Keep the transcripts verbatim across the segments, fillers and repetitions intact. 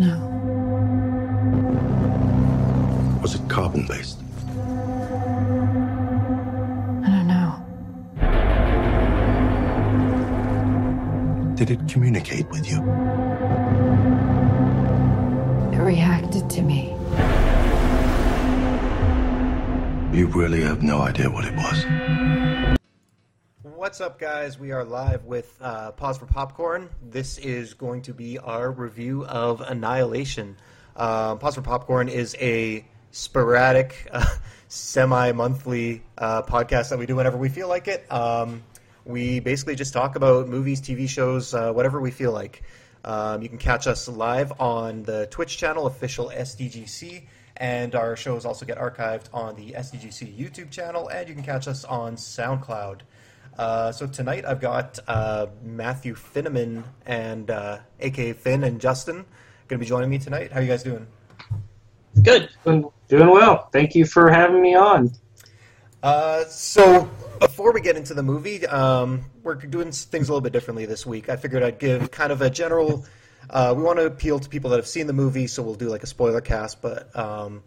No. Was it carbon-based? I don't know. Did it communicate with you? It reacted to me. You really have no idea what it was. What's up, guys? We are live with uh, Pause for Popcorn. This is going to be our review of Annihilation. Uh, Pause for Popcorn is a sporadic, uh, semi-monthly uh, podcast that we do whenever we feel like it. Um, we basically just talk about movies, T V shows, uh, whatever we feel like. Um, you can catch us live on the Twitch channel, official S D G C. And our shows also get archived on the S D G C YouTube channel, and you can catch us on SoundCloud. Uh, so tonight I've got uh, Matthew Finneman and uh, A K A Finn and Justin going to be joining me tonight. How are you guys doing? Good. Doing well. Thank you for having me on. Uh, so before we get into the movie, um, we're doing things a little bit differently this week. I figured I'd give kind of a general... Uh, we want to appeal to people that have seen the movie, so we'll do like a spoiler cast, but, um,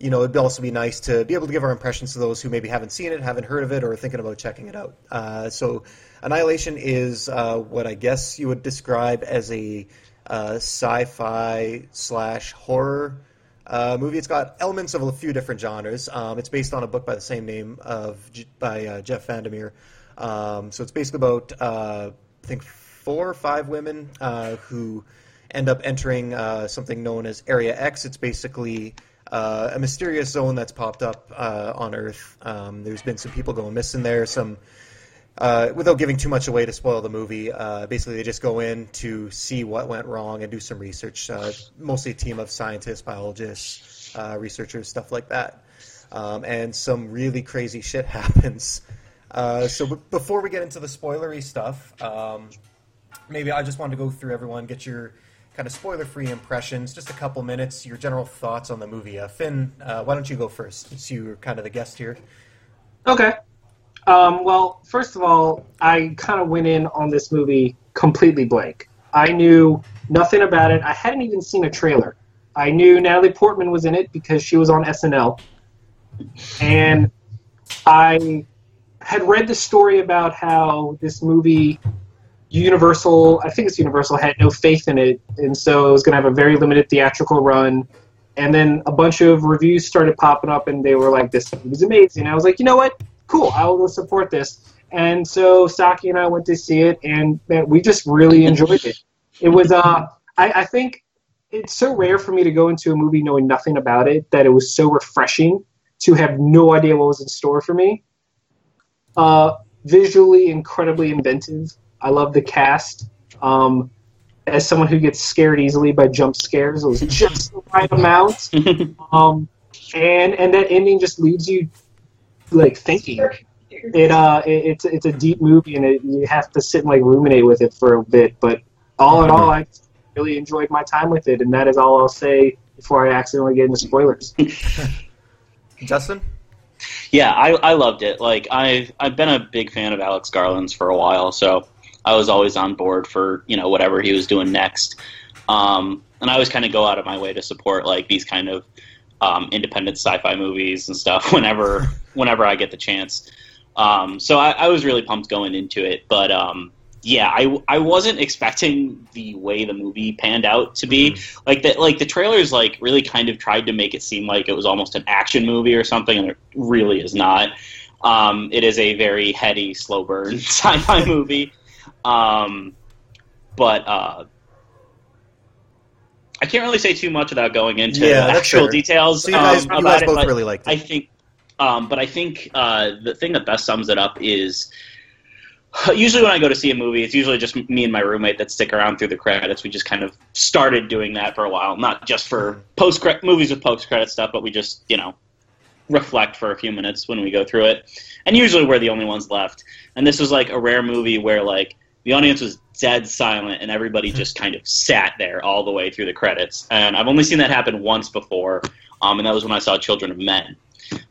you know, it'd also be nice to be able to give our impressions to those who maybe haven't seen it, haven't heard of it, or are thinking about checking it out. Uh, so Annihilation is uh, what I guess you would describe as a uh, sci-fi slash horror uh, movie. It's got elements of a few different genres. Um, it's based on a book by the same name of by uh, Jeff Vandermeer. Um, so it's basically about, uh, I think, four or five women uh, who end up entering uh, something known as Area X. It's basically uh, a mysterious zone that's popped up uh, on Earth. Um, there's been some people going missing there. Some, uh, without giving too much away to spoil the movie, uh, basically they just go in to see what went wrong and do some research. Uh, mostly a team of scientists, biologists, uh, researchers, stuff like that. Um, and some really crazy shit happens. Uh, so b- before we get into the spoilery stuff... Um, Maybe I just wanted to go through everyone, get your kind of spoiler-free impressions, just a couple minutes, your general thoughts on the movie. Uh, Finn, uh, why don't you go first, since you're kind of the guest here? Okay. Um, well, first of all, I kind of went in on this movie completely blank. I knew nothing about it. I hadn't even seen a trailer. I knew Natalie Portman was in it because she was on S N L. And I had read the story about how this movie... Universal, I think it's Universal, had no faith in it, and so it was going to have a very limited theatrical run, and then a bunch of reviews started popping up, and they were like, this movie's amazing. I was like, you know what? Cool, I will go support this. And so Saki and I went to see it, and man, we just really enjoyed it. It was, uh, I, I think it's so rare for me to go into a movie knowing nothing about it that it was so refreshing to have no idea what was in store for me. Uh, visually incredibly inventive. I love the cast. Um, as someone who gets scared easily by jump scares, it was just the right amount. Um, and and that ending just leaves you like thinking. It uh, it, it's it's a deep movie, and it, you have to sit and like ruminate with it for a bit. But all in all, I really enjoyed my time with it, and that is all I'll say before I accidentally get into spoilers. Justin? Yeah, I, I loved it. Like I've I've been a big fan of Alex Garland's for a while, so. I was always on board for, you know, whatever he was doing next. Um, and I always kind of go out of my way to support, like, these kind of um, independent sci-fi movies and stuff whenever whenever I get the chance. Um, so I, I was really pumped going into it. But, um, yeah, I, I wasn't expecting the way the movie panned out to be. Mm-hmm. Like, the, like, the trailers, like, really kind of tried to make it seem like it was almost an action movie or something, and it really is not. Um, it is a very heady, slow burn sci-fi movie. Um, but, uh, I can't really say too much without going into yeah, actual fair. details. So you guys, um, you about guys it, both really liked it. I think, um, but I think, uh, the thing that best sums it up is usually when I go to see a movie, it's usually just me and my roommate that stick around through the credits. We just kind of started doing that for a while, not just for post credit movies with post credit stuff, but we just, you know, reflect for a few minutes when we go through it. And usually we're the only ones left. And this was like a rare movie where like, the audience was dead silent, and everybody just kind of sat there all the way through the credits. And I've only seen that happen once before, um, and that was when I saw Children of Men.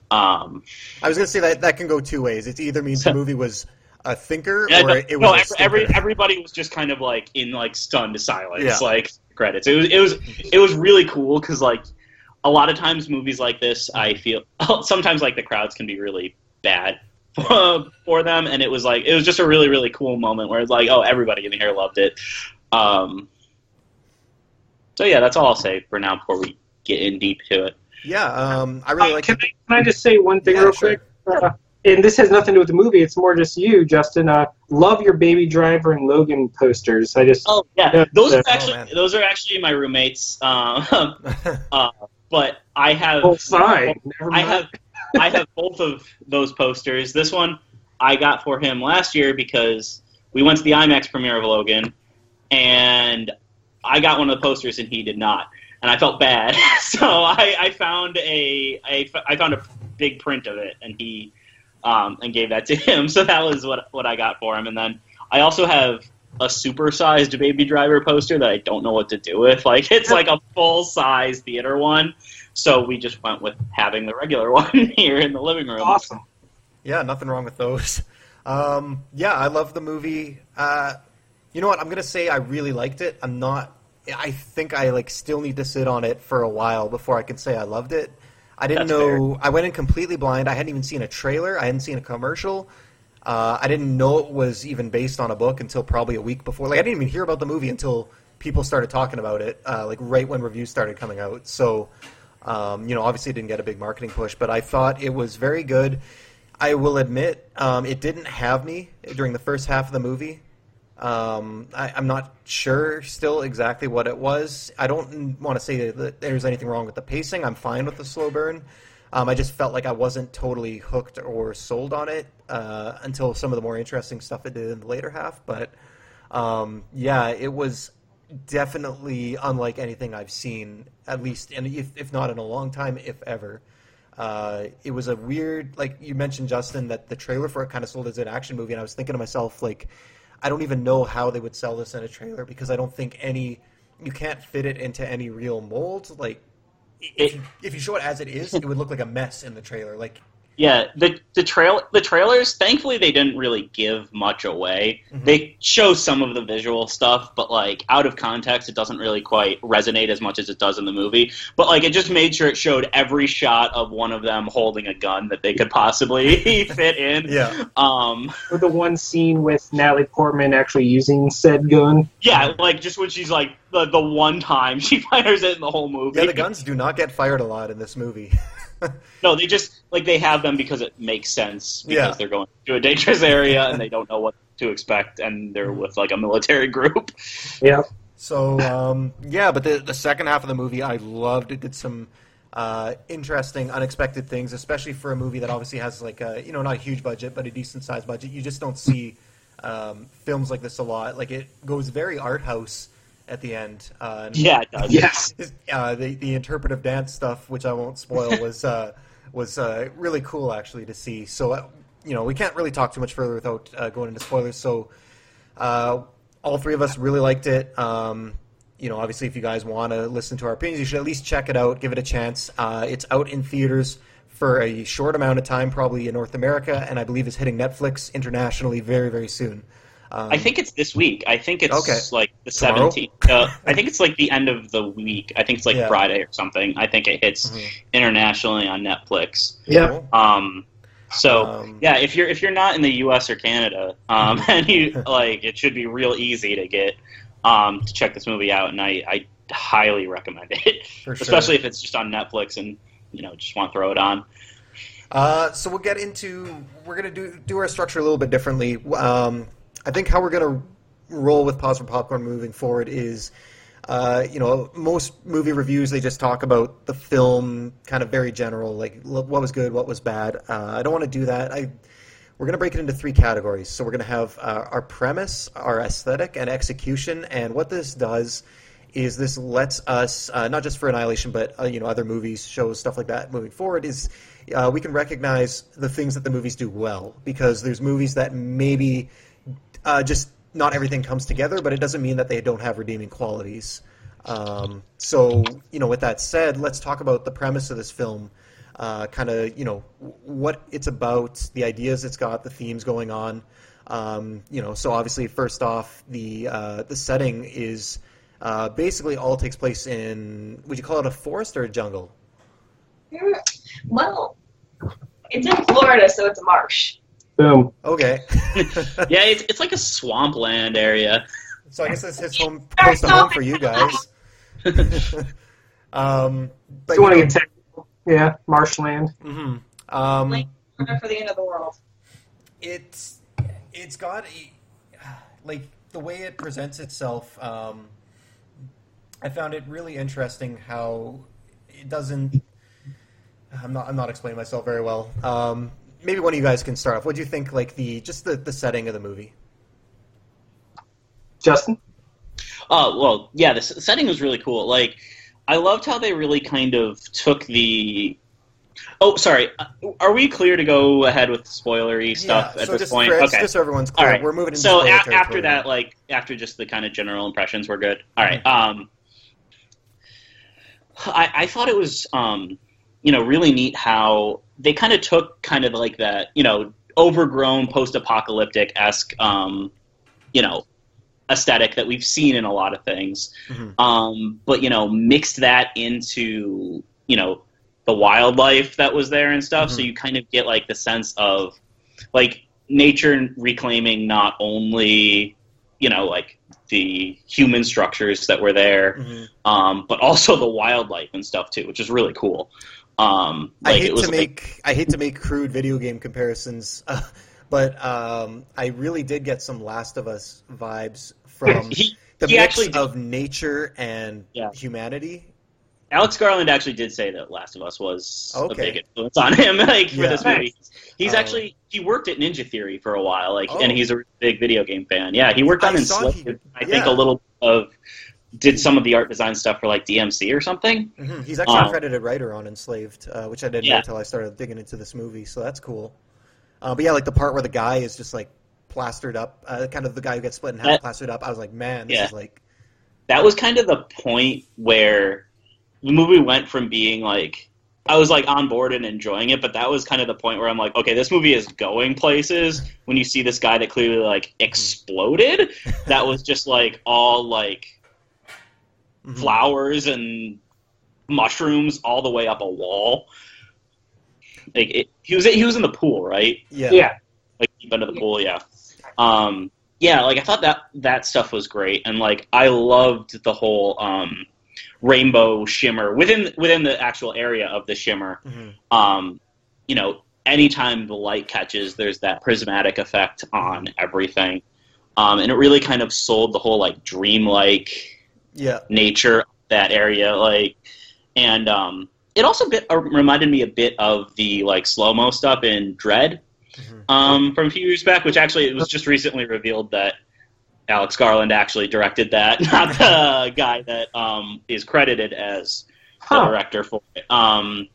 Um, I was going to say that that can go two ways. It either means the movie was a thinker, or it was no, a every, everybody was just kind of, like, in, like, stunned silence. Yeah. Like, credits. It was it was it was really cool because like a lot of times movies like this, I feel sometimes like the crowds can be really bad for, for them, and it was like it was just a really really cool moment where it's like, oh, everybody in here loved it. Um, so yeah, that's all I'll say for now before we get in deep to it. Yeah, um, I really uh, like. Can I, can I just say one thing yeah, real sure. quick? Uh, And this has nothing to do with the movie. It's more just you, Justin. Uh, love your Baby Driver and Logan posters. I just oh yeah, those uh, are actually oh, those are actually my roommates. Uh, uh, but I have oh, sorry. Never mind. I have I have both of those posters. This one I got for him last year because we went to the IMAX premiere of Logan, and I got one of the posters and he did not, and I felt bad. So I, I found a, a I found a big print of it, and he. Um, and gave that to him, so that was what what I got for him. And then I also have a supersized Baby Driver poster that I don't know what to do with. Like it's like a full size theater one, so we just went with having the regular one here in the living room. Awesome. Yeah, nothing wrong with those. Um, yeah, I love the movie. Uh, you know what? I'm gonna say I really liked it. I'm not. I think I like still need to sit on it for a while before I can say I loved it. I didn't That's know – I went in completely blind. I hadn't even seen a trailer. I hadn't seen a commercial. Uh, I didn't know it was even based on a book until probably a week before. Like I didn't even hear about the movie until people started talking about it, uh, like right when reviews started coming out. So, um, you know, obviously it didn't get a big marketing push, but I thought it was very good. I will admit um, it didn't have me during the first half of the movie. Um, I, I'm not sure still exactly what it was. I don't want to say that there's anything wrong with the pacing. I'm fine with the slow burn. Um, I just felt like I wasn't totally hooked or sold on it uh, until some of the more interesting stuff it did in the later half. But um, yeah, it was definitely unlike anything I've seen, at least, and if, if not in a long time, if ever. Uh, it was a weird, like you mentioned, Justin, that the trailer for it kind of sold as an action movie, and I was thinking to myself, like, I don't even know how they would sell this in a trailer because I don't think any – you can't fit it into any real mold. Like, if you, if you show it as it is, it would look like a mess in the trailer. Like, yeah, the the trail the trailers, thankfully they didn't really give much away. Mm-hmm. They show some of the visual stuff, but, like, out of context, it doesn't really quite resonate as much as it does in the movie. But, like, it just made sure it showed every shot of one of them holding a gun that they could possibly fit in. Yeah. Um, or the one scene with Natalie Portman actually using said gun. Yeah, like, just when she's, like, the, the one time she fires it in the whole movie. Yeah, the guns do not get fired a lot in this movie. No, they just, like, they have them because it makes sense, because yeah. they're going to a dangerous area, and they don't know what to expect, and they're with, like, a military group. Yeah. So, um, yeah, but the, the second half of the movie I loved. It did some uh, interesting, unexpected things, especially for a movie that obviously has, like, a, you know, not a huge budget, but a decent-sized budget. You just don't see um, films like this a lot. Like, it goes very art house at the end. Uh, and yeah, it does. Yes. Uh, the, the interpretive dance stuff, which I won't spoil, was uh, was uh, really cool, actually, to see. So, uh, you know, we can't really talk too much further without uh, going into spoilers. So uh, all three of us really liked it. Um, you know, obviously, if you guys want to listen to our opinions, you should at least check it out, give it a chance. Uh, it's out in theaters for a short amount of time, probably in North America, and I believe it's hitting Netflix internationally very, very soon. Um, I think it's this week. I think it's okay. like the Tomorrow? seventeenth. Uh, I think it's like the end of the week. I think it's like yeah. Friday or something. I think it hits mm-hmm. internationally on Netflix. Yeah. Um. So um, yeah, if you're if you're not in the U S or Canada, um, mm-hmm. and you like, it should be real easy to get, um, to check this movie out, and I, I highly recommend it, For especially sure. if it's just on Netflix and you know just want to throw it on. Uh. So we'll get into we're gonna do do our structure a little bit differently. Um. I think how we're going to roll with Pause for Popcorn moving forward is, uh, you know, most movie reviews, they just talk about the film kind of very general, like what was good, what was bad. Uh, I don't want to do that. I We're going to break it into three categories. So we're going to have uh, our premise, our aesthetic, and execution. And what this does is this lets us, uh, not just for Annihilation, but, uh, you know, other movies, shows, stuff like that moving forward is uh, we can recognize the things that the movies do well, because there's movies that maybe... Uh, just not everything comes together, but it doesn't mean that they don't have redeeming qualities. Um, so, you know, with that said, let's talk about the premise of this film, uh, kind of, you know, what it's about, the ideas it's got, the themes going on. Um, you know, so obviously, first off, the uh, the setting is Uh, basically, all takes place in, would you call it a forest or a jungle? Well, it's in Florida, so it's a marsh. Boom. Okay. Yeah, it's it's like a swampland area. So I guess that's his home, close to home for you guys. um, but you want to get technical? Yeah, marshland. Mm-hmm. Um, like for the end of the world. It's it's got a, like the way it presents itself. Um, I found it really interesting how it doesn't. I'm not I'm not explaining myself very well. Um, maybe one of you guys can start off. What do you think? Like the just the, the setting of the movie. Justin? Oh, uh, well, yeah, the setting was really cool. Like, I loved how they really kind of took the... Oh, sorry. Are we clear to go ahead with spoilery stuff yeah, at so this just, point? For, okay. Just so everyone's clear. All right. We're moving into so a- after that, like, after just the kind of general impressions, we're good. All right. Mm-hmm. Um, I, I thought it was, um, you know, really neat how they kind of took kind of like that, you know, overgrown post-apocalyptic-esque, um, you know, aesthetic that we've seen in a lot of things. Mm-hmm. Um, but, you know, mixed that into, you know, the wildlife that was there and stuff. Mm-hmm. So you kind of get like the sense of like nature reclaiming not only, you know, like the human structures that were there, mm-hmm. um, but also the wildlife and stuff too, which is really cool. Um, like I hate it was to make, like, I hate to make crude video game comparisons, uh, but um, I really did get some Last of Us vibes from he, the he mix of nature and yeah. humanity. Alex Garland actually did say that Last of Us was okay. a big influence on him, like yeah. for this movie. He's um, actually he worked at Ninja Theory for a while, like, oh. and he's a big video game fan. Yeah, he worked on I Enslaved. He, I think yeah. a little of did some of the art design stuff for like D M C or something. Mm-hmm. He's actually um, a credited writer on Enslaved, uh, which I didn't yeah. know until I started digging into this movie. So that's cool. Uh, but yeah, like the part where the guy is just like plastered up, uh, kind of the guy who gets split in half that, plastered up. I was like, man, this yeah. is like. That was kind of the point where the movie went from being like, I was like on board and enjoying it, but that was kind of the point where I'm like, okay, this movie is going places. When you see this guy that clearly like exploded, that was just like all like mm-hmm. flowers and mushrooms all the way up a wall. Like it, he was he was in the pool, right? Yeah. yeah. Like deep under the pool, yeah. Um, yeah, like I thought that that stuff was great, and like I loved the whole um, rainbow shimmer within within the actual area of the shimmer. Mm-hmm. Um, you know, anytime the light catches, there's that prismatic effect on everything, um, and it really kind of sold the whole like dreamlike yeah. nature of that area, like, and. Um, It also bit, uh, reminded me a bit of the like slow-mo stuff in Dredd mm-hmm. um, from a few years back, which actually it was just recently revealed that Alex Garland actually directed that, not the guy that um, is credited as huh. the director for it. Um,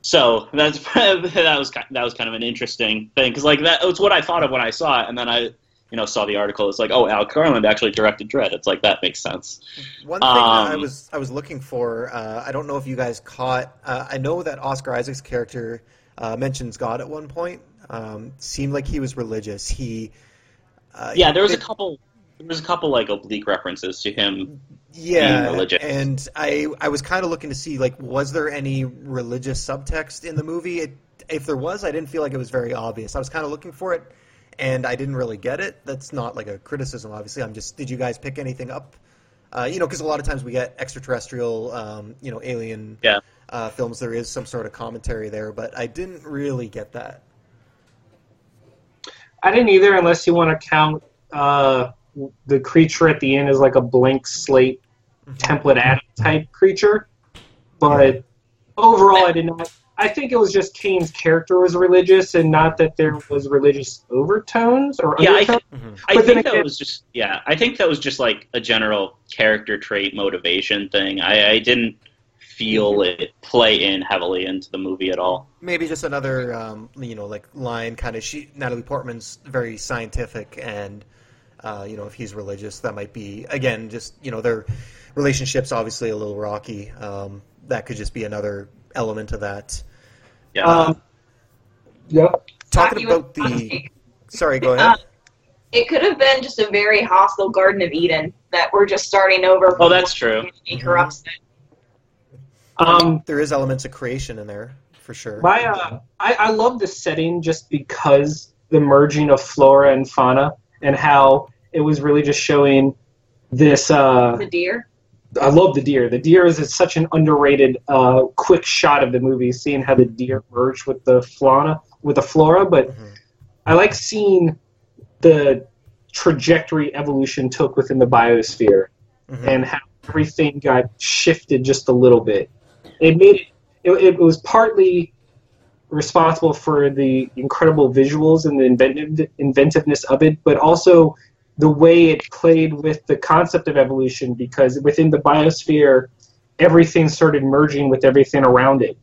so that's that was that was kind of an interesting thing because like that was what I thought of when I saw it, and then I you know saw the article. It's like, oh, Alex Garland actually directed Dredd. It's like that makes sense. One thing um, that I was I was looking for. Uh, I don't know if you guys caught. Uh, I know that Oscar Isaac's character uh, mentions God at one point. Um, seemed like he was religious. He uh, yeah. There was it, a couple. There was a couple like oblique references to him. Yeah, being religious. And I I was kind of looking to see like was there any religious subtext in the movie? It, if there was, I didn't feel like it was very obvious. I was kind of looking for it. And I didn't really get it. That's not like a criticism, obviously. I'm just, did you guys pick anything up? Uh, you know, because a lot of times we get extraterrestrial, um, you know, alien yeah. uh, films. There is some sort of commentary there, but I didn't really get that. I didn't either, unless you want to count uh, the creature at the end as like a blank slate template Adam type creature. But overall, I did not. I think it was just Kane's character was religious, and not that there was religious overtones or yeah, undertones. I, th- I think again, that was just yeah. I think that was just like a general character trait motivation thing. I, I didn't feel it play in heavily into the movie at all. Maybe just another um, you know like line kind of. She Natalie Portman's very scientific, and uh, you know if he's religious, that might be again just you know their relationship's obviously a little rocky. Um, that could just be another element of that. Yeah. Um, yep. Talking about the... Sorry, go ahead. Uh, It could have been just a very hostile Garden of Eden that we're just starting over. Oh, that's true. Corrupts mm-hmm. um, there is elements of creation in there, for sure. My, uh, I, I love this setting just because the merging of flora and fauna and how it was really just showing this... Uh, the deer? I love the deer. The deer is such an underrated uh, quick shot of the movie, seeing how the deer merged with the flora, with the flora, but mm-hmm. I like seeing... the trajectory evolution took within the biosphere mm-hmm. and how everything got shifted just a little bit. It made it, it, it was partly responsible for the incredible visuals and the inventive, inventiveness of it, but also the way it played with the concept of evolution, because within the biosphere, everything started merging with everything around it.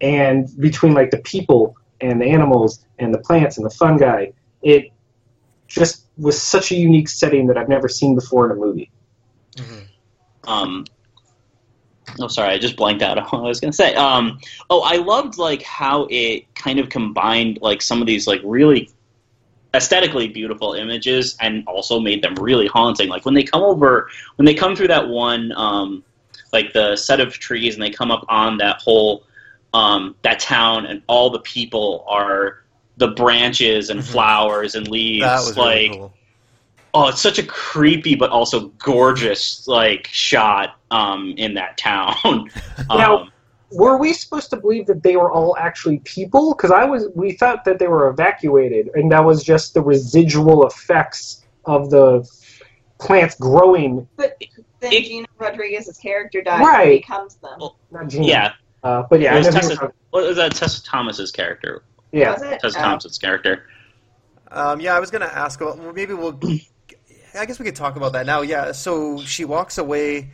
And between like the people and the animals and the plants and the fungi, it just was such a unique setting that I've never seen before in a movie. Mm-hmm. Um, oh, sorry, I just blanked out on what I was going to say. Um, oh, I loved like how it kind of combined like some of these like really aesthetically beautiful images and also made them really haunting. Like when they come over, when they come through that one, um, like the set of trees, and they come up on that whole um, that town, and all the people are. The branches and flowers and leaves, that was like really cool. Oh, it's such a creepy but also gorgeous like shot um, in that town. Now, um, were we supposed to believe that they were all actually people? Because I was, we thought that they were evacuated, and that was just the residual effects of the plants growing. But then it, Gina Rodriguez's character dies right. and becomes them. Well, not Gina. Yeah, uh, but yeah, it was, I Tessa, was, what was that Tessa Thomas's character? Yeah, Tessa Thompson's uh, character. Um, yeah, I was going to ask about... Well, maybe we'll... I guess we could talk about that now. Yeah, so she walks away,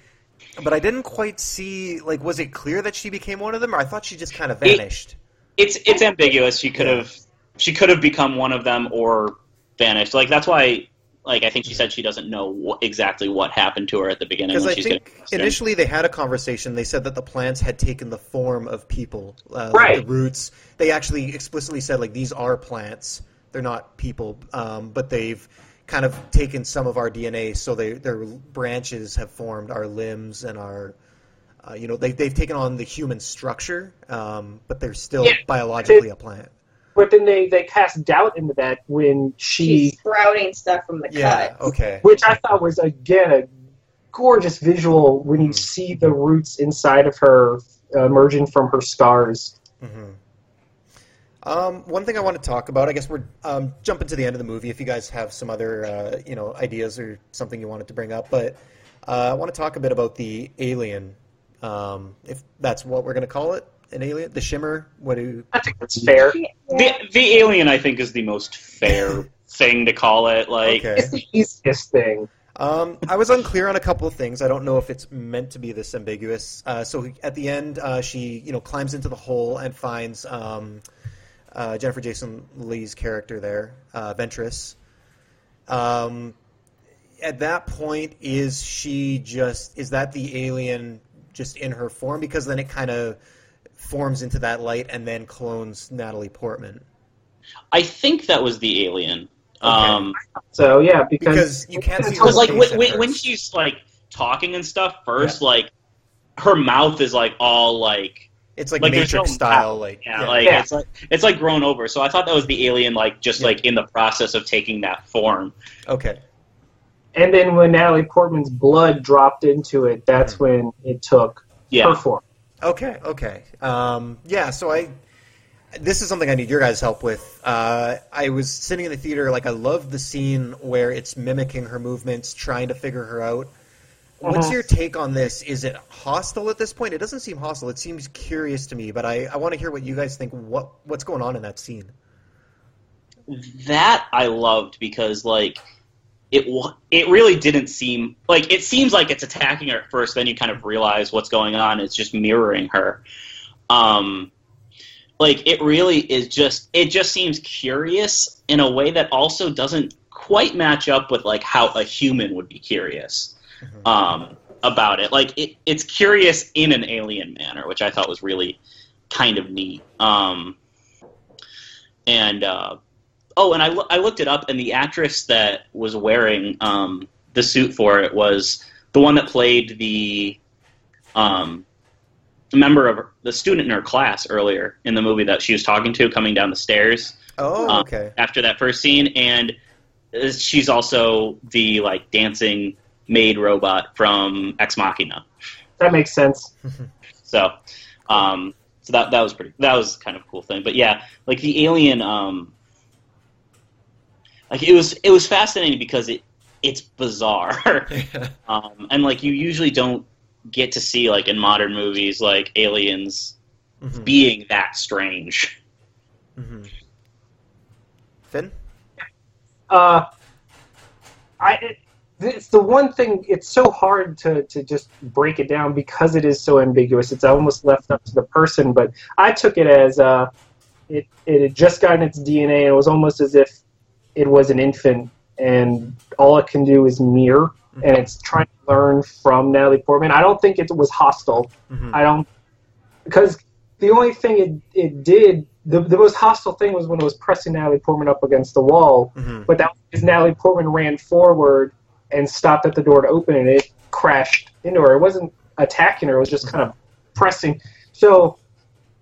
but I didn't quite see... Like, was it clear that she became one of them, or I thought she just kind of vanished? It, it's it's ambiguous. She could have she could have become one of them or vanished. Like, that's why... Like, I think she said she doesn't know wh- exactly what happened to her at the beginning. Because I she's think initially they had a conversation. They said that the plants had taken the form of people. Uh, right. Like the roots. They actually explicitly said, like, these are plants. They're not people. Um, but they've kind of taken some of our D N A, so they, their branches have formed our limbs and our, uh, you know, they, they've taken on the human structure, um, but they're still yeah. biologically a plant. But then they, they cast doubt into that when she... She's sprouting stuff from the yeah, cut. Yeah, okay. Which I thought was, again, a gorgeous visual when you see the roots inside of her uh, emerging from her scars. Mm-hmm. Um, one thing I want to talk about, I guess we're um, jumping to the end of the movie if you guys have some other uh, you know, ideas or something you wanted to bring up, but uh, I want to talk a bit about the alien, um, if that's what we're going to call it. An alien? The Shimmer? What do you... I think that's fair. Yeah. The, the alien, I think, is the most fair thing to call it. Like, okay. It's the easiest thing. Um, I was unclear on a couple of things. I don't know if it's meant to be this ambiguous. Uh, so at the end, uh, she you know climbs into the hole and finds um, uh, Jennifer Jason Leigh's character there, uh, Ventress. Um, at that point, is she just... Is that the alien just in her form? Because then it kind of... forms into that light and then clones Natalie Portman. I think that was the alien. Okay. Um, so yeah, because, because you can't see because like when, when she's like talking and stuff first, yeah. like her mouth is like all like it's like, like Matrix no style, mouth. like yeah, yeah. like yeah. it's like it's like grown over. So I thought that was the alien, like just yeah. like in the process of taking that form. Okay. And then when Natalie Portman's blood dropped into it, that's mm-hmm. when it took yeah. her form. Okay, okay. Um, yeah, so I... This is something I need your guys' help with. Uh, I was sitting in the theater, like, I loved the scene where it's mimicking her movements, trying to figure her out. Uh-huh. What's your take on this? Is it hostile at this point? It doesn't seem hostile. It seems curious to me, but I, I want to hear what you guys think. What What's going on in that scene? That I loved because, like... It it really didn't seem like it seems like it's attacking her at first. Then you kind of realize what's going on. It's just mirroring her. Um, like it really is just it just seems curious in a way that also doesn't quite match up with like how a human would be curious um, about it. Like it, it's curious in an alien manner, which I thought was really kind of neat. Um, and uh, oh, and I, I looked it up, and the actress that was wearing um, the suit for it was the one that played the um, member of the student in her class earlier in the movie that she was talking to coming down the stairs. Oh, okay. Um, after that first scene, and she's also the like dancing maid robot from Ex Machina. That makes sense. So, um, so that that was pretty. That was kind of a cool thing. But yeah, like the alien, um, like it was it was fascinating because it it's bizarre, yeah. um, and like you usually don't get to see like in modern movies like aliens mm-hmm. being that strange. Mm-hmm. Finn? Uh, I, it, it's the one thing, it's so hard to, to just break it down because it is so ambiguous. It's almost left up to the person, but I took it as uh, it, it had just gotten its D N A, and it was almost as if it was an infant, and all it can do is mirror, mm-hmm. and it's trying to learn from Natalie Portman. I don't think it was hostile. Mm-hmm. I don't, because the only thing it, it did The, the most hostile thing was when it was pressing Natalie Portman up against the wall, mm-hmm. but that was because Natalie Portman ran forward and stopped at the door to open it, and it crashed into her. It wasn't attacking her, it was just mm-hmm. kind of pressing. So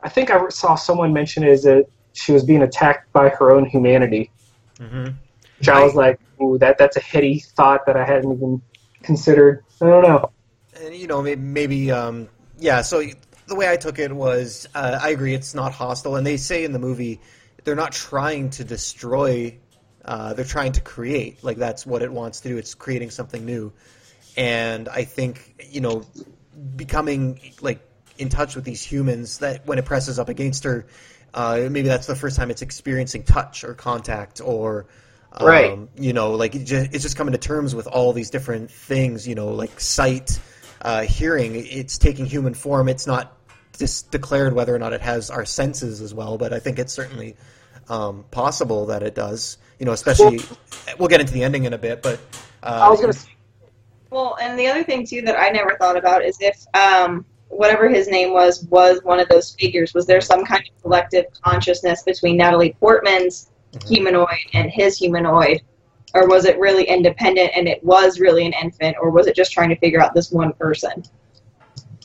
I think I saw someone mention it as that she was being attacked by her own humanity, mm-hmm. which I was like, ooh, that, that's a heady thought that I hadn't even considered. I don't know. And, you know, maybe, maybe um, yeah, so... The way I took it was, uh, I agree, it's not hostile, and they say in the movie they're not trying to destroy, uh, they're trying to create. Like, that's what it wants to do, it's creating something new. And I think, you know, becoming, like, in touch with these humans, that when it presses up against her, uh, maybe that's the first time it's experiencing touch or contact or, um, right. you know, like, it just, it's just coming to terms with all these different things, you know, like sight, uh, hearing, it's taking human form, it's not just declared whether or not it has our senses as well, but I think it's certainly um, possible that it does. You know, especially well, we'll get into the ending in a bit, but uh, I was gonna. Well, and the other thing too that I never thought about is if um, whatever his name was was one of those figures. Was there some kind of collective consciousness between Natalie Portman's mm-hmm. humanoid and his humanoid, or was it really independent and it was really an infant, or was it just trying to figure out this one person?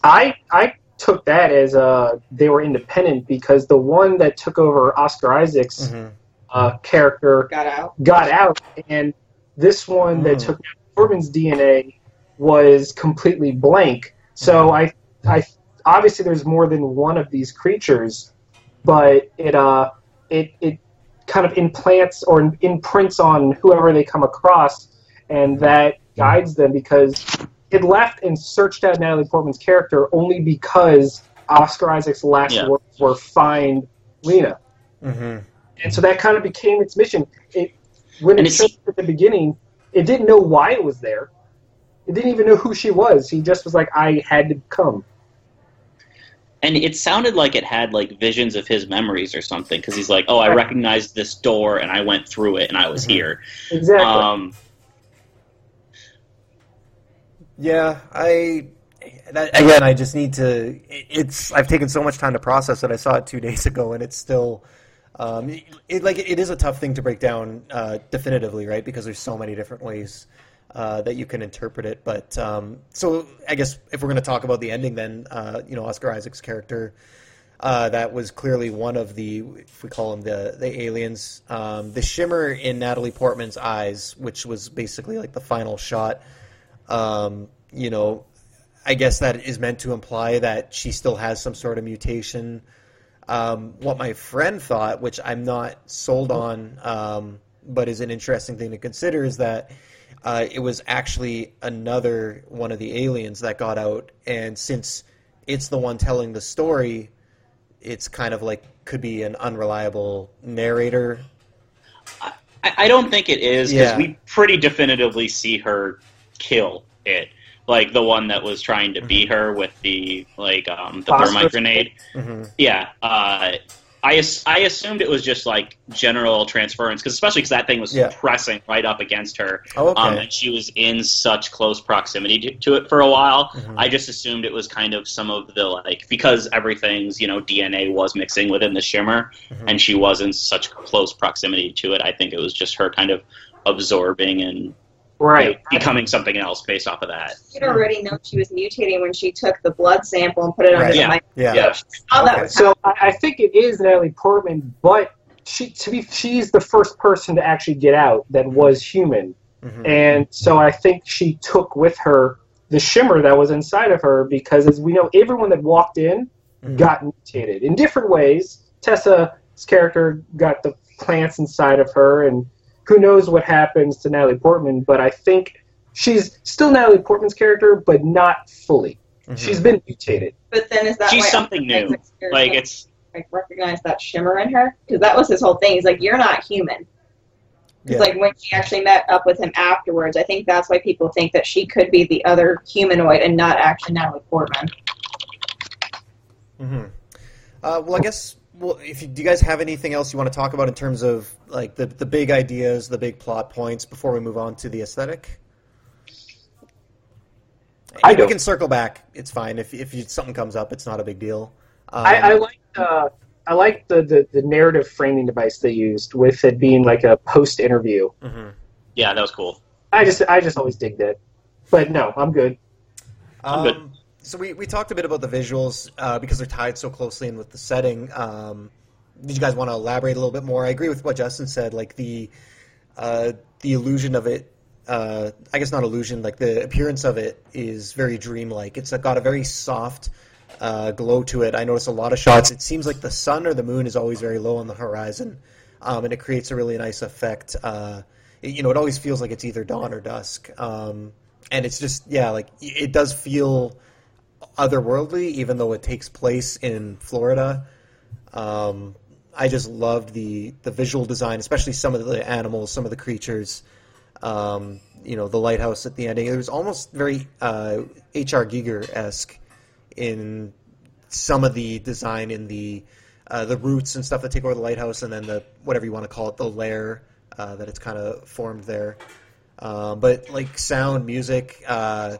I I. took that as uh, they were independent because the one that took over Oscar Isaac's mm-hmm. uh, character got out. got out, and this one mm. that took Corbin's D N A was completely blank. So I, I obviously there's more than one of these creatures, but it uh, it it kind of implants or imprints on whoever they come across, and that guides them because. It left and searched out Natalie Portman's character only because Oscar Isaac's last yeah. words were "Find Lena," mm-hmm. and so that kind of became its mission. It when and it searched at the beginning, it didn't know why it was there. It didn't even know who she was. He just was like, "I had to come." And it sounded like it had like visions of his memories or something because he's like, "Oh, I recognized this door, and I went through it, and I was mm-hmm. here." Exactly. Um, Yeah, I that, again. I just need to. It's I've taken so much time to process it. I saw it two days ago, and it's still, um, it, it, like it is a tough thing to break down uh, definitively, right? Because there's so many different ways uh, that you can interpret it. But um, so I guess if we're going to talk about the ending, then uh, you know Oscar Isaac's character, uh, that was clearly one of the, if we call them the the aliens, um, the shimmer in Natalie Portman's eyes, which was basically like the final shot. Um, you know, I guess that is meant to imply that she still has some sort of mutation. Um, what my friend thought, which I'm not sold on, um, but is an interesting thing to consider, is that uh, it was actually another one of the aliens that got out, and since it's the one telling the story, it's kind of like could be an unreliable narrator. I, I don't think it is, because yeah. we pretty definitively see her kill it, like the one that was trying to mm-hmm. beat her with the like um the thermite grenade. Mm-hmm. Yeah, uh, I, I assumed it was just like general transference, because especially because that thing was yeah. pressing right up against her, oh, okay. um, and she was in such close proximity to, to it for a while. Mm-hmm. I just assumed it was kind of some of the like because everything's you know D N A was mixing within the shimmer, mm-hmm. and she was in such close proximity to it. I think it was just her kind of absorbing and right you know, becoming something else based off of that. You'd already know she was mutating when she took the blood sample and put it right. under yeah. the microscope. Yeah. yeah. Oh, that okay. So I think it is Natalie Portman, but she to be she's the first person to actually get out that was human, mm-hmm. and so I think she took with her the shimmer that was inside of her because, as we know, everyone that walked in mm-hmm. got mutated in different ways. Tessa's character got the plants inside of her, and who knows what happens to Natalie Portman, but I think she's still Natalie Portman's character, but not fully. Mm-hmm. She's been mutated. But then is that she's why something new? Like it's like recognize that shimmer in her, because that was his whole thing. He's like, "You're not human." Because yeah. like when she actually met up with him afterwards, I think that's why people think that she could be the other humanoid and not actually Natalie Portman. Mm-hmm. Uh, well, I guess. Well, if you, do you guys have anything else you want to talk about in terms of like the, the big ideas, the big plot points before we move on to the aesthetic? I we can circle back. It's fine if if you, something comes up. It's not a big deal. Um, I, I like uh, I like the, the, the narrative framing device they used with it being like a post interview. Mm-hmm. Yeah, that was cool. I just I just always digged it. But no, I'm good. I'm um, good. So we, we talked a bit about the visuals uh, because they're tied so closely in with the setting. Um, did you guys want to elaborate a little bit more? I agree with what Justin said, like the uh, the illusion of it, uh, I guess not illusion, like the appearance of it is very dreamlike. It's got a very soft uh, glow to it. I notice a lot of shots. It seems like the sun or the moon is always very low on the horizon, um, and it creates a really nice effect. Uh, it, you know, it always feels like it's either dawn or dusk. Um, and it's just, yeah, like it does feel otherworldly, even though it takes place in Florida. Um, I just loved the, the visual design, especially some of the animals, some of the creatures, um, you know, the lighthouse at the ending. It was almost very uh, H R Giger-esque in some of the design in the uh, the roots and stuff that take over the lighthouse, and then the, whatever you want to call it, the lair uh, that it's kind of formed there. Uh, but, like, sound, music, uh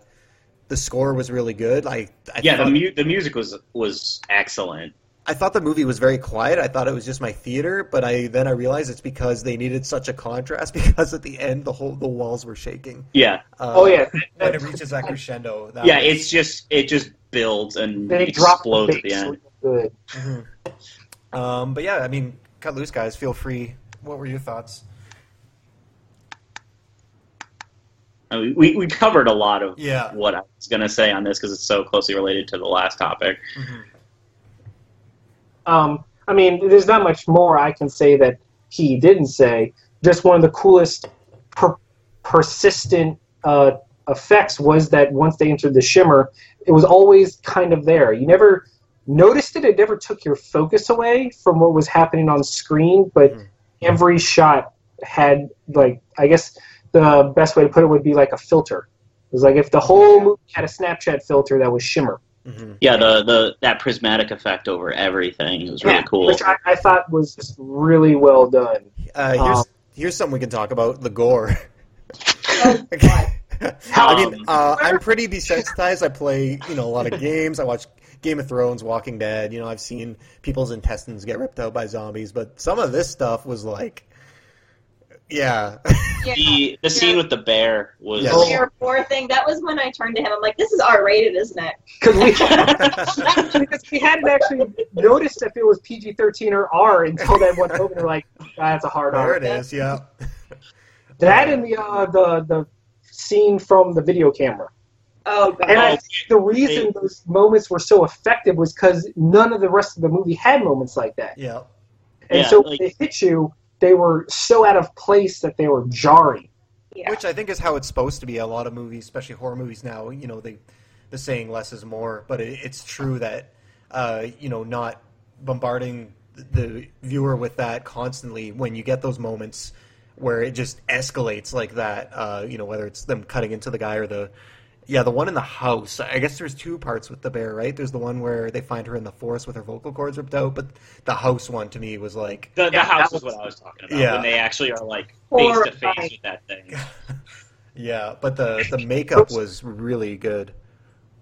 the score was really good. I, I yeah, thought, the, mu- the music was was excellent. I thought the movie was very quiet. I thought it was just my theater, but I then I realized it's because they needed such a contrast. Because at the end, the whole the walls were shaking. Yeah. Uh, oh yeah. When it reaches that crescendo. That yeah, was, it's just it just builds and they explodes at the end. Really good. Mm-hmm. Um, but yeah, I mean, cut loose, guys. Feel free. What were your thoughts? I mean, we we covered a lot of yeah. what I was going to say on this because it's so closely related to the last topic. Mm-hmm. Um, I mean, there's not much more I can say that he didn't say. Just one of the coolest per- persistent uh, effects was that once they entered the shimmer, it was always kind of there. You never noticed it. It never took your focus away from what was happening on screen, but mm-hmm. every shot had, like, I guess... the best way to put it would be like a filter. It was like if the whole movie had a Snapchat filter that was shimmer. Mm-hmm. Yeah, the, the that prismatic effect over everything was really yeah, cool. Which I, I thought was just really well done. Uh, here's, um, here's something we can talk about, the gore. Okay. I mean, uh, I'm pretty desensitized. I play, you know, a lot of games. I watch Game of Thrones, Walking Dead. You know, I've seen people's intestines get ripped out by zombies. But some of this stuff was like... Yeah. yeah. The the scene yeah. with the bear was... The yes. bear poor thing, that was when I turned to him. I'm like, this is R-rated, isn't it? We, because we hadn't actually noticed if it was P G thirteen or R until that went over. They're like, oh, that's a hard R. There it is, yeah. That and the, uh, the, the scene from the video camera. Oh, God. And I think the reason those moments were so effective was because none of the rest of the movie had moments like that. Yeah. And yeah, so like, when they hit you... they were so out of place that they were jarring. Yeah. Which I think is how it's supposed to be. A lot of movies, especially horror movies now, you know, they, the saying less is more. But it, it's true that, uh, you know, not bombarding the viewer with that constantly when you get those moments where it just escalates like that, uh, you know, whether it's them cutting into the guy or the Yeah, the one in the house. I guess there's two parts with the bear, right? There's the one where they find her in the forest with her vocal cords ripped out, but the house one to me was like... The, the yeah, house is what I was talking about, yeah. When they actually are like face-to-face with that thing. Yeah, but the, the makeup was really good.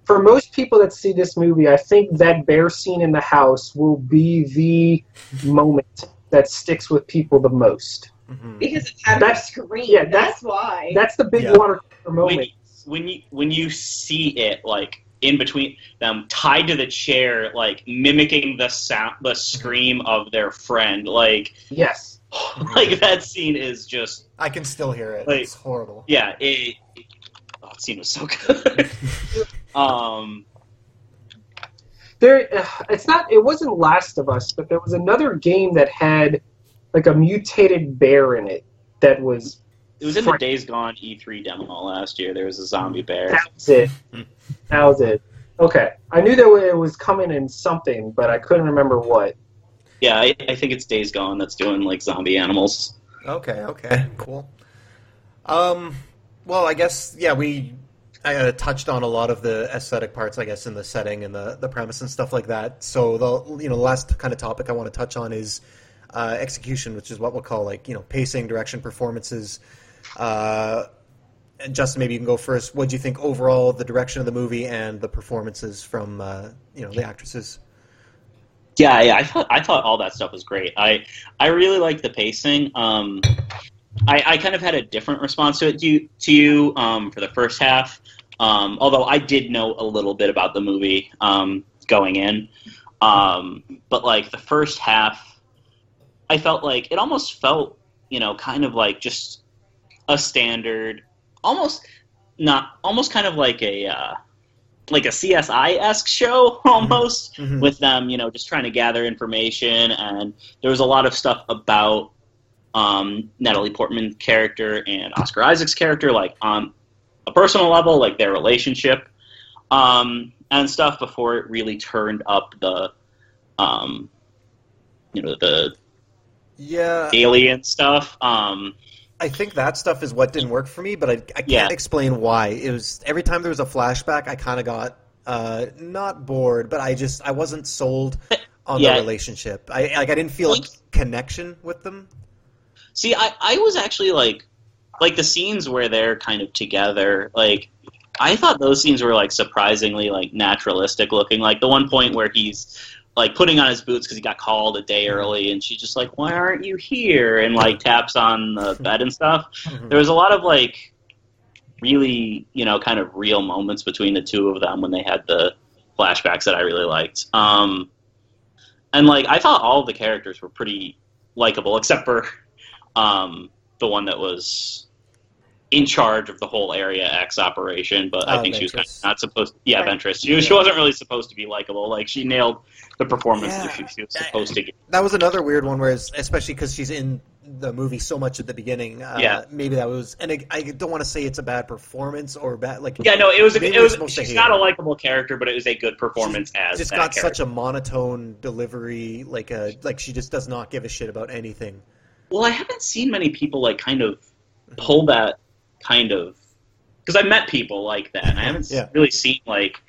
For most people that see this movie, I think that bear scene in the house will be the moment that sticks with people the most. Mm-hmm. Because it's on the screen, yeah, that's, that's why. That's the big yeah. water moment. When, When you when you see it like in between them tied to the chair, like mimicking the sound, the scream of their friend, like yes, like that scene is just. I can still hear it. Like, it's horrible. Yeah, it. it oh, that scene was so good. um, there, uh, it's not. It wasn't Last of Us, but there was another game that had like a mutated bear in it that was. It was in the Days Gone E three demo last year. There was a zombie bear. That was it. That was it. Okay. I knew that it was coming in something, but I couldn't remember what. Yeah, I, I think it's Days Gone that's doing, like, zombie animals. Okay, okay. Cool. Um, well, I guess, yeah, we I, uh, touched on a lot of the aesthetic parts, I guess, in the setting and the, the premise and stuff like that. So the you know last kind of topic I want to touch on is uh, execution, which is what we'll call, like, you know, pacing, direction, performances. Uh, and Justin, maybe you can go first. What do you think overall, the direction of the movie and the performances from uh, you know the actresses? Yeah, yeah, I thought I thought all that stuff was great. I I really liked the pacing. Um, I, I kind of had a different response to it to, to you um, for the first half. Um, although I did know a little bit about the movie um, going in, um, but like the first half, I felt like it almost felt you know kind of like just. A standard, almost not, almost kind of like a uh, like a C S I-esque show, almost mm-hmm. with them, you know, just trying to gather information. And there was a lot of stuff about um, Natalie Portman's character and Oscar Isaac's character, like on a personal level, like their relationship um, and stuff. Before it really turned up the, um, you know, the yeah alien stuff. Um, I think that stuff is what didn't work for me, but I, I can't yeah. explain why. It was every time there was a flashback, I kind of got uh, not bored, but I just I wasn't sold on yeah. the relationship. I like I didn't feel like, a connection with them. See, I, I was actually like like the scenes where they're kind of together. Like I thought those scenes were like surprisingly like naturalistic looking. Like the one point where he's. Like, putting on his boots because he got called a day early, and she's just like, why aren't you here? And, like, taps on the bed and stuff. Mm-hmm. There was a lot of, like, really, you know, kind of real moments between the two of them when they had the flashbacks that I really liked. Um, and, like, I thought all of the characters were pretty likable, except for um, the one that was in charge of the whole Area X operation, but oh, I think Ventress. She was kind of not supposed to... Yeah, right. Ventress. She, yeah. she wasn't really supposed to be likable. Like, she nailed the performance yeah. that she, she was supposed to get. That was another weird one, where especially because she's in the movie so much at the beginning. Uh, yeah. Maybe that was... And it, I don't want to say it's a bad performance or bad... Like, yeah, no, it was... A, it was she's not her. a likable character, but it was a good performance she's, as just that got character. Such a monotone delivery. Like, a, like, she just does not give a shit about anything. Well, I haven't seen many people, like, kind of pull that... kind of, because I've met people like that, and I haven't yeah. really seen, like,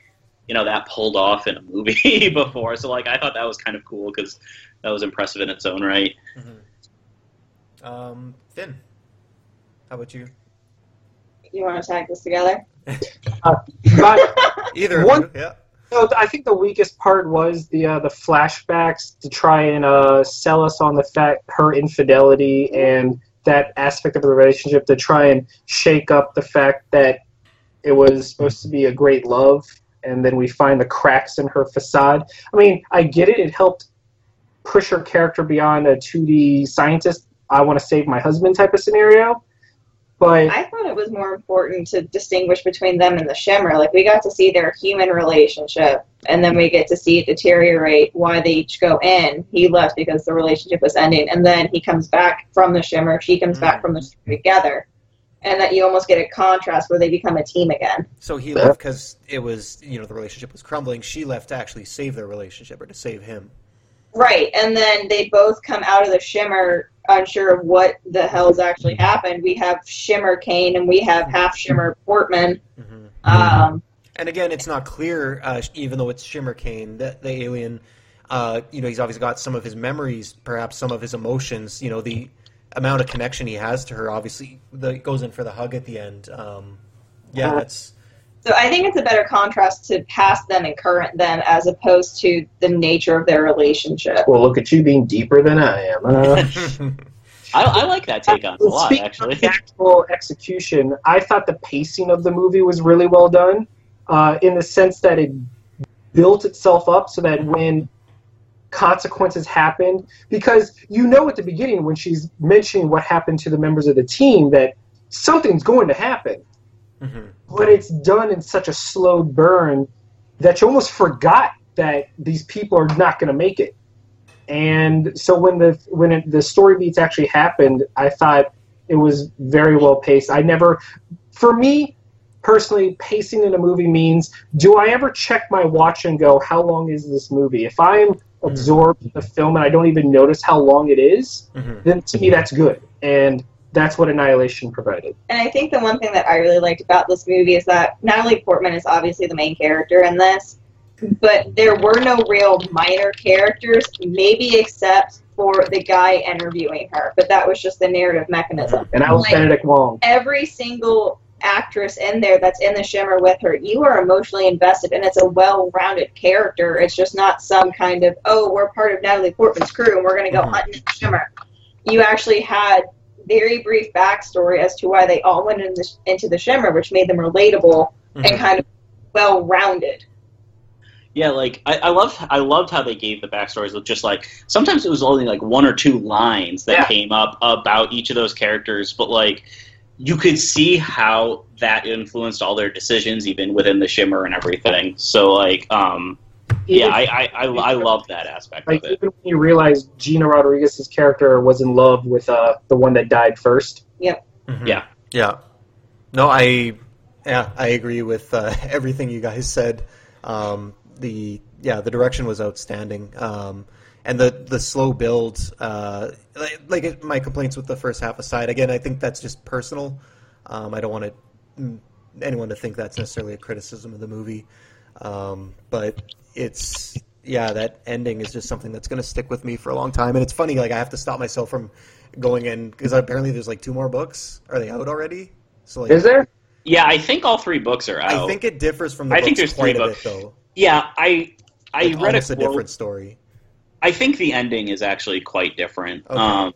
you know, that pulled off in a movie before, so, like, I thought that was kind of cool, because that was impressive in its own right. Mm-hmm. Um, Finn, how about you? You want to tag this together? uh, Either one, yeah. So I think the weakest part was the uh, the flashbacks to try and uh, sell us on the fact her infidelity and that aspect of the relationship to try and shake up the fact that it was supposed to be a great love, and then we find the cracks in her facade. I mean, I get it. It helped push her character beyond a two D scientist, I want to save my husband type of scenario. But I thought it was more important to distinguish between them and the Shimmer. Like, we got to see their human relationship, and then we get to see it deteriorate, why they each go in. He left because the relationship was ending, and then he comes back from the Shimmer, she comes back from the Shimmer together. And that you almost get a contrast where they become a team again. So he left because it was, you know, the relationship was crumbling. She left to actually save their relationship, or to save him. Right, and then they both come out of the Shimmer unsure of what the hell's actually happened. We have Shimmer Kane, and we have half Shimmer Portman, mm-hmm. Um, and again, it's not clear, uh, even though it's Shimmer Kane, that the alien, uh, you know, he's obviously got some of his memories, perhaps some of his emotions, you know, the amount of connection he has to her, obviously, the, goes in for the hug at the end. Um, yeah, it's... So I think it's a better contrast to past them and current them as opposed to the nature of their relationship. Well, look at you being deeper than I am. Uh, I, I like that take on it a lot, actually. The actual execution, I thought the pacing of the movie was really well done, uh, in the sense that it built itself up so that when consequences happened, because you know at the beginning when she's mentioning what happened to the members of the team that something's going to happen. Mm-hmm. But it's done in such a slow burn that you almost forgot that these people are not going to make it. And so when the when it, the story beats actually happened, I thought it was very well paced. I never, for me personally, pacing in a movie means, do I ever check my watch and go, how long is this movie? If I'm absorbed mm-hmm. in the film and I don't even notice how long it is, mm-hmm. then to me that's good. And that's what Annihilation provided. And I think the one thing that I really liked about this movie is that Natalie Portman is obviously the main character in this, but there were no real minor characters, maybe except for the guy interviewing her, but that was just the narrative mechanism. And I was like, Benedict Wong. Every single actress in there that's in the Shimmer with her, you are emotionally invested, and it's a well-rounded character. It's just not some kind of, oh, we're part of Natalie Portman's crew, and we're going to go mm-hmm. hunting in the Shimmer. You actually had very brief backstory as to why they all went in the, into the Shimmer, which made them relatable mm-hmm. and kind of well-rounded. Yeah, like, I, I loved I loved how they gave the backstories of just, like, sometimes it was only, like, one or two lines that yeah. came up about each of those characters, but, like, you could see how that influenced all their decisions, even within the Shimmer and everything. So, like, um... yeah, I I, I, I love that aspect like, of it. Even when you realize Gina Rodriguez's character was in love with uh, the one that died first. Yep. Mm-hmm. Yeah. Yeah. No, I yeah, I agree with uh, everything you guys said. Um, the yeah, the direction was outstanding. Um, and the, the slow build, uh, like, like it, my complaints with the first half aside, again, I think that's just personal. Um, I don't want to, anyone to think that's necessarily a criticism of the movie. Um, but it's, yeah, that ending is just something that's going to stick with me for a long time. And it's funny, like, I have to stop myself from going in, because apparently there's, like, two more books. Are they out already? So, like, is there? Yeah, I think all three books are out. I think it differs from the I books think there's quite three a books. Bit, though. Yeah, I, I like, read a, a different story. I think the ending is actually quite different. Okay. Um,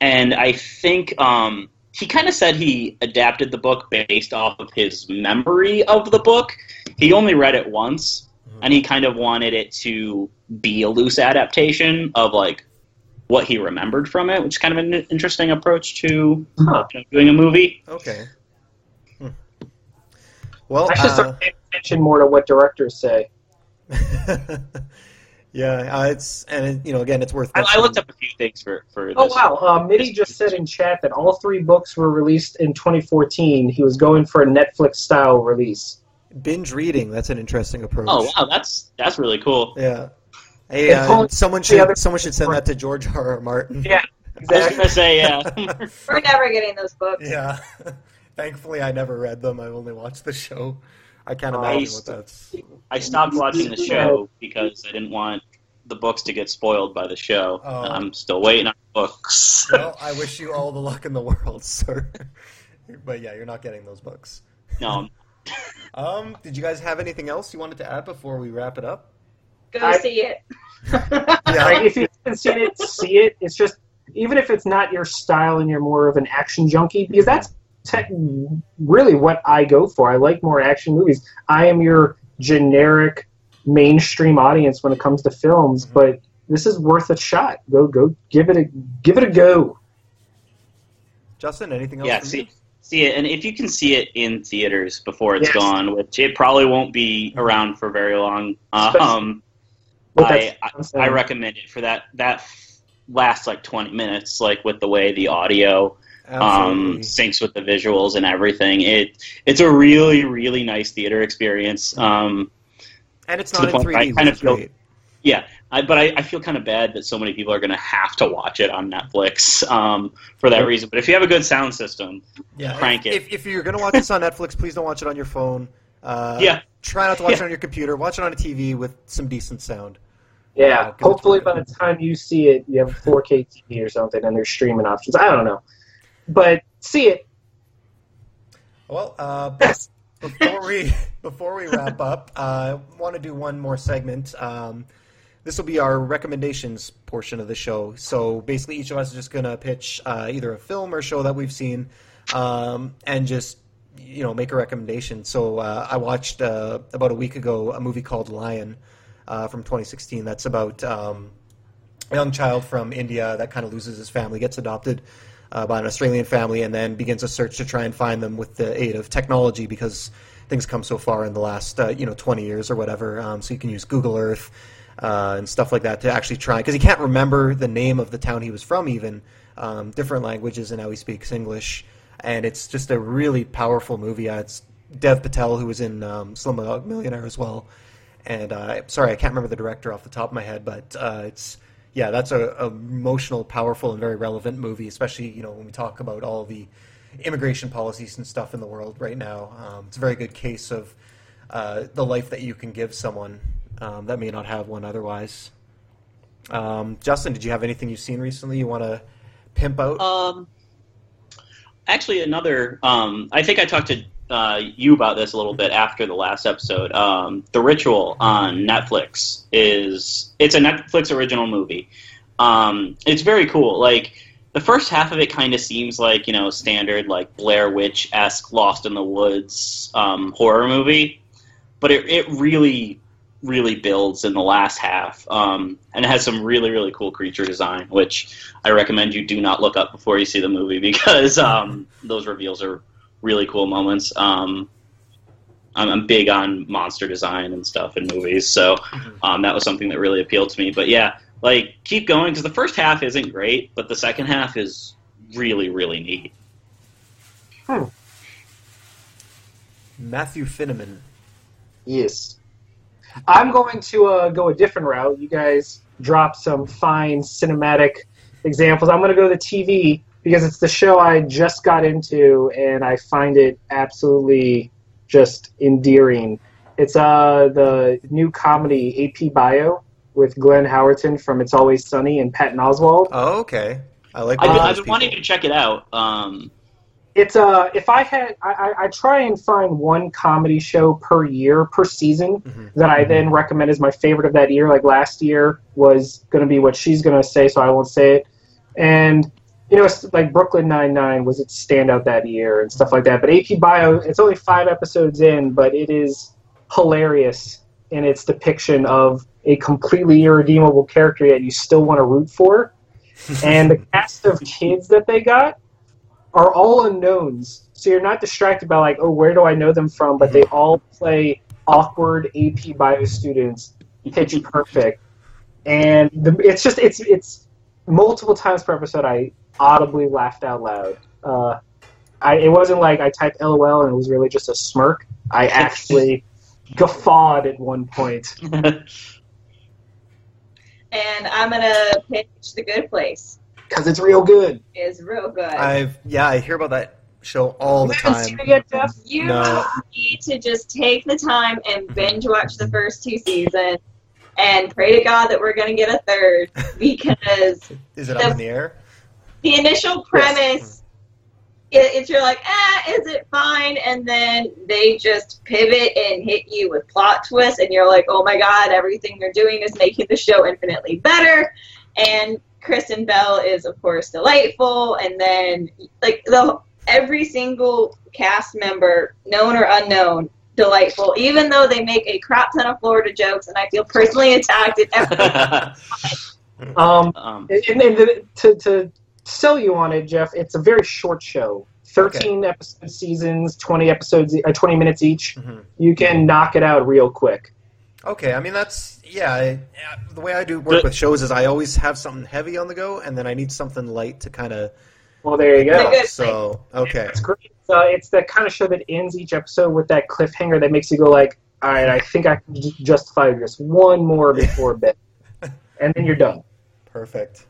and I think... Um, he kind of said he adapted the book based off of his memory of the book. He only read it once, mm-hmm. and he kind of wanted it to be a loose adaptation of, like, what he remembered from it, which is kind of an interesting approach to huh. you know, doing a movie. Okay. Hmm. Well, I should uh, start paying attention more to what directors say. Yeah, uh, it's and you know again, it's worth. I, I looked up a few things for for. This. Oh wow, uh, Mitty just said in chat that all three books were released in twenty fourteen. He was going for a Netflix style release. Binge reading, that's an interesting approach. Oh wow, that's that's really cool. Yeah, hey, uh, someone should someone should send that to George R. R. Martin. Yeah, exactly. I was gonna say yeah. We're never getting those books. Yeah, thankfully I never read them. I only watched the show. I can't imagine uh, what that's... I stopped watching the show because I didn't want the books to get spoiled by the show. Oh. I'm still waiting on books. Well, I wish you all the luck in the world, sir. But yeah, you're not getting those books. No. um, did you guys have anything else you wanted to add before we wrap it up? Go I, see it. Yeah, like, if you haven't seen it, see it. It's just, even if it's not your style and you're more of an action junkie, because that's Tech, really what I go for. I like more action movies. I am your generic mainstream audience when it comes to films, mm-hmm. but this is worth a shot. Go go give it a give it a go. Justin, anything else? Yeah, see you? see it, and if you can see it in theaters before it's yes. gone, which it probably won't be around for very long. Um, I, I, I recommend it for that that last like twenty minutes, like with the way the audio Um, syncs with the visuals and everything. It it's a really really nice theater experience. Um, and it's not in three D. I kind of feel, Yeah, I, but I, I feel kind of bad that so many people are going to have to watch it on Netflix um, for that reason. But if you have a good sound system, yeah. crank if, it. If, if you're going to watch this on Netflix, please don't watch it on your phone. Uh, yeah. Try not to watch yeah. it on your computer. Watch it on a T V with some decent sound. Yeah, uh, hopefully by the time you see it, you have a four K T V or something, and there's streaming options. I don't know. But see it. Well, uh, before we before we wrap up, I uh, want to do one more segment. Um, this will be our recommendations portion of the show. So basically each of us is just going to pitch uh, either a film or show that we've seen um, and just, you know, make a recommendation. So uh, I watched uh, about a week ago a movie called Lion uh, from twenty sixteen. That's about um, a young child from India that kind of loses his family, gets adopted uh, by an Australian family, and then begins a search to try and find them with the aid of technology because things come so far in the last, uh, you know, twenty years or whatever. Um, so you can use Google Earth Uh, and stuff like that to actually try, because he can't remember the name of the town he was from, even um, different languages, and now he speaks English. And it's just a really powerful movie. Uh, it's Dev Patel, who was in um, Slumdog Millionaire as well. And uh, sorry, I can't remember the director off the top of my head, but uh, it's yeah, that's a, a emotional, powerful, and very relevant movie, especially you know when we talk about all the immigration policies and stuff in the world right now. Um, it's a very good case of uh, the life that you can give someone. Um, that may not have one otherwise. Um, Justin, did you have anything you've seen recently you want to pimp out? Um, actually, another... Um, I think I talked to uh, you about this a little bit after the last episode. Um, The Ritual on Netflix is... It's a Netflix original movie. Um, it's very cool. Like, the first half of it kind of seems like, you know, standard, like, Blair Witch-esque Lost in the Woods um, horror movie. But it, it really... really builds in the last half, um, and it has some really, really cool creature design, which I recommend you do not look up before you see the movie, because um, those reveals are really cool moments. Um, I'm, I'm big on monster design and stuff in movies, so um, that was something that really appealed to me. But yeah, like, keep going, because the first half isn't great, but the second half is really, really neat. Hmm. Matthew Finneman. Yes. I'm going to uh, go a different route. You guys dropped some fine cinematic examples. I'm going to go to the T V because it's the show I just got into, and I find it absolutely just endearing. It's uh, the new comedy A P Bio with Glenn Howerton from It's Always Sunny and Patton Oswalt. Oh, okay. I like. I've been, I've been wanting to check it out. Um... It's uh, if I had, I, I try and find one comedy show per year, per season, mm-hmm. that I then recommend as my favorite of that year. Like last year was going to be What She's Going to Say, so I won't say it. And, you know, it's like Brooklyn Nine-Nine was its standout that year and stuff like that. But A P Bio, it's only five episodes in, but it is hilarious in its depiction of a completely irredeemable character that you still want to root for. And the cast of kids that they got are all unknowns, so you're not distracted by, like, oh, where do I know them from? But they all play awkward A P Bio students, pitch perfect. And the, it's just, it's it's multiple times per episode I audibly laughed out loud. Uh, I, it wasn't like I typed LOL and it was really just a smirk. I actually guffawed at one point. And I'm going to pitch The Good Place. Because it's real good. It's real good. I've Yeah, I hear about that show all the time. You haven't seen it yet, Jeff? You no. need to just take the time and binge watch the first two seasons and pray to God that we're going to get a third, because... Is it the, up in the air? The initial premise, yes. it, it's you're like, ah, is it fine? And then they just pivot and hit you with plot twists, and you're like, oh my God, everything they're doing is making the show infinitely better. And... Kristen Bell is, of course, delightful, and then like the every single cast member, known or unknown, delightful. Even though they make a crap ton of Florida jokes, and I feel personally attacked at every. um, um, and, and, and to to sell you on it, Jeff, it's a very short show. Thirteen okay. episode seasons, twenty episodes, uh, twenty minutes each. Mm-hmm. You can mm-hmm. knock it out real quick. Okay, I mean, that's, yeah, I, the way I do work with shows is I always have something heavy on the go, and then I need something light to kind of... Well, there you go. Good. So, okay. That's great. Uh, it's the kind of show that ends each episode with that cliffhanger that makes you go like, all right, I think I can justify this one more before bed. and then you're done. Perfect.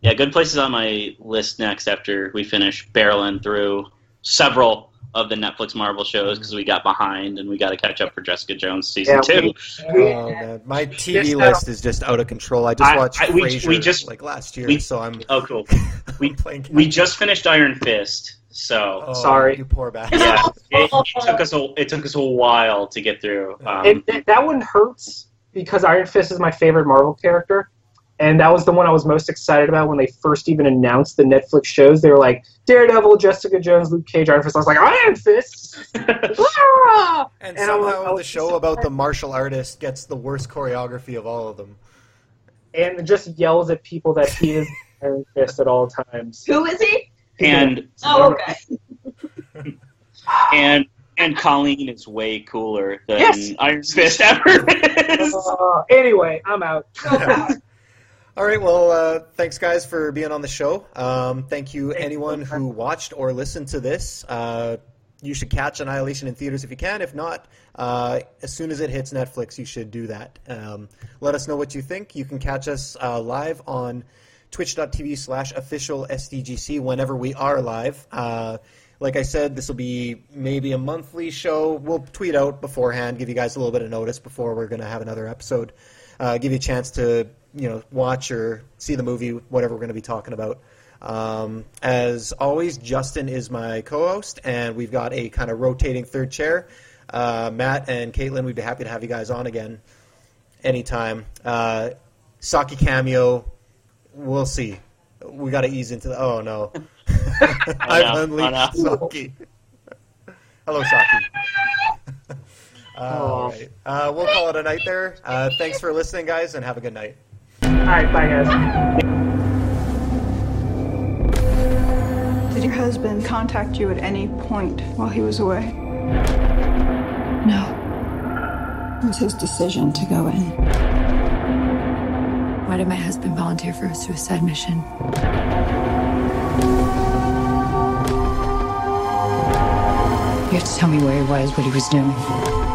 Yeah, Good Place is on my list next after we finish barreling through several of the Netflix Marvel shows because we got behind and we got to catch up for Jessica Jones season yeah, two. We, oh, man. My T V list is just out of control. I just I, watched I, we, Frasier we just, like last year, we, so I'm oh cool. We playing we just finished Iron Fist, so oh, sorry, you poor bastard. Yeah, it, it took us a it took us a while to get through. Um, it, it, that one hurts because Iron Fist is my favorite Marvel character. And that was the one I was most excited about when they first even announced the Netflix shows. They were like, Daredevil, Jessica Jones, Luke Cage, Iron Fist. I was like, Iron Fist! and, and somehow like, oh, the show so about the martial artist gets the worst choreography of all of them. And just yells at people that he is Iron Fist at all times. Who is he? And oh, okay. and... And Colleen is way cooler than yes. Iron Fist ever is. Uh, anyway, I'm out. All right, well, uh, thanks, guys, for being on the show. Um, thank you, thank anyone you. who watched or listened to this. Uh, you should catch Annihilation in theaters if you can. If not, uh, as soon as it hits Netflix, you should do that. Um, let us know what you think. You can catch us uh, live on twitch.tv slash official SDGC whenever we are live. Uh, like I said, this will be maybe a monthly show. We'll tweet out beforehand, give you guys a little bit of notice before we're going to have another episode. Uh, give you a chance to, you know, watch or see the movie, whatever we're going to be talking about. Um, as always, Justin is my co-host, and we've got a kind of rotating third chair. Uh, Matt and Caitlin, we'd be happy to have you guys on again anytime. Uh, Saki cameo, we'll see. We got to ease into the... Oh, no. I've unleashed Saki. Hello, Saki. All right. Uh, we'll call it a night there. Uh, thanks for listening, guys, and have a good night. All right, bye, guys. Did your husband contact you at any point while he was away? No. It was his decision to go in. Why did my husband volunteer for a suicide mission? You have to tell me where he was, what he was doing.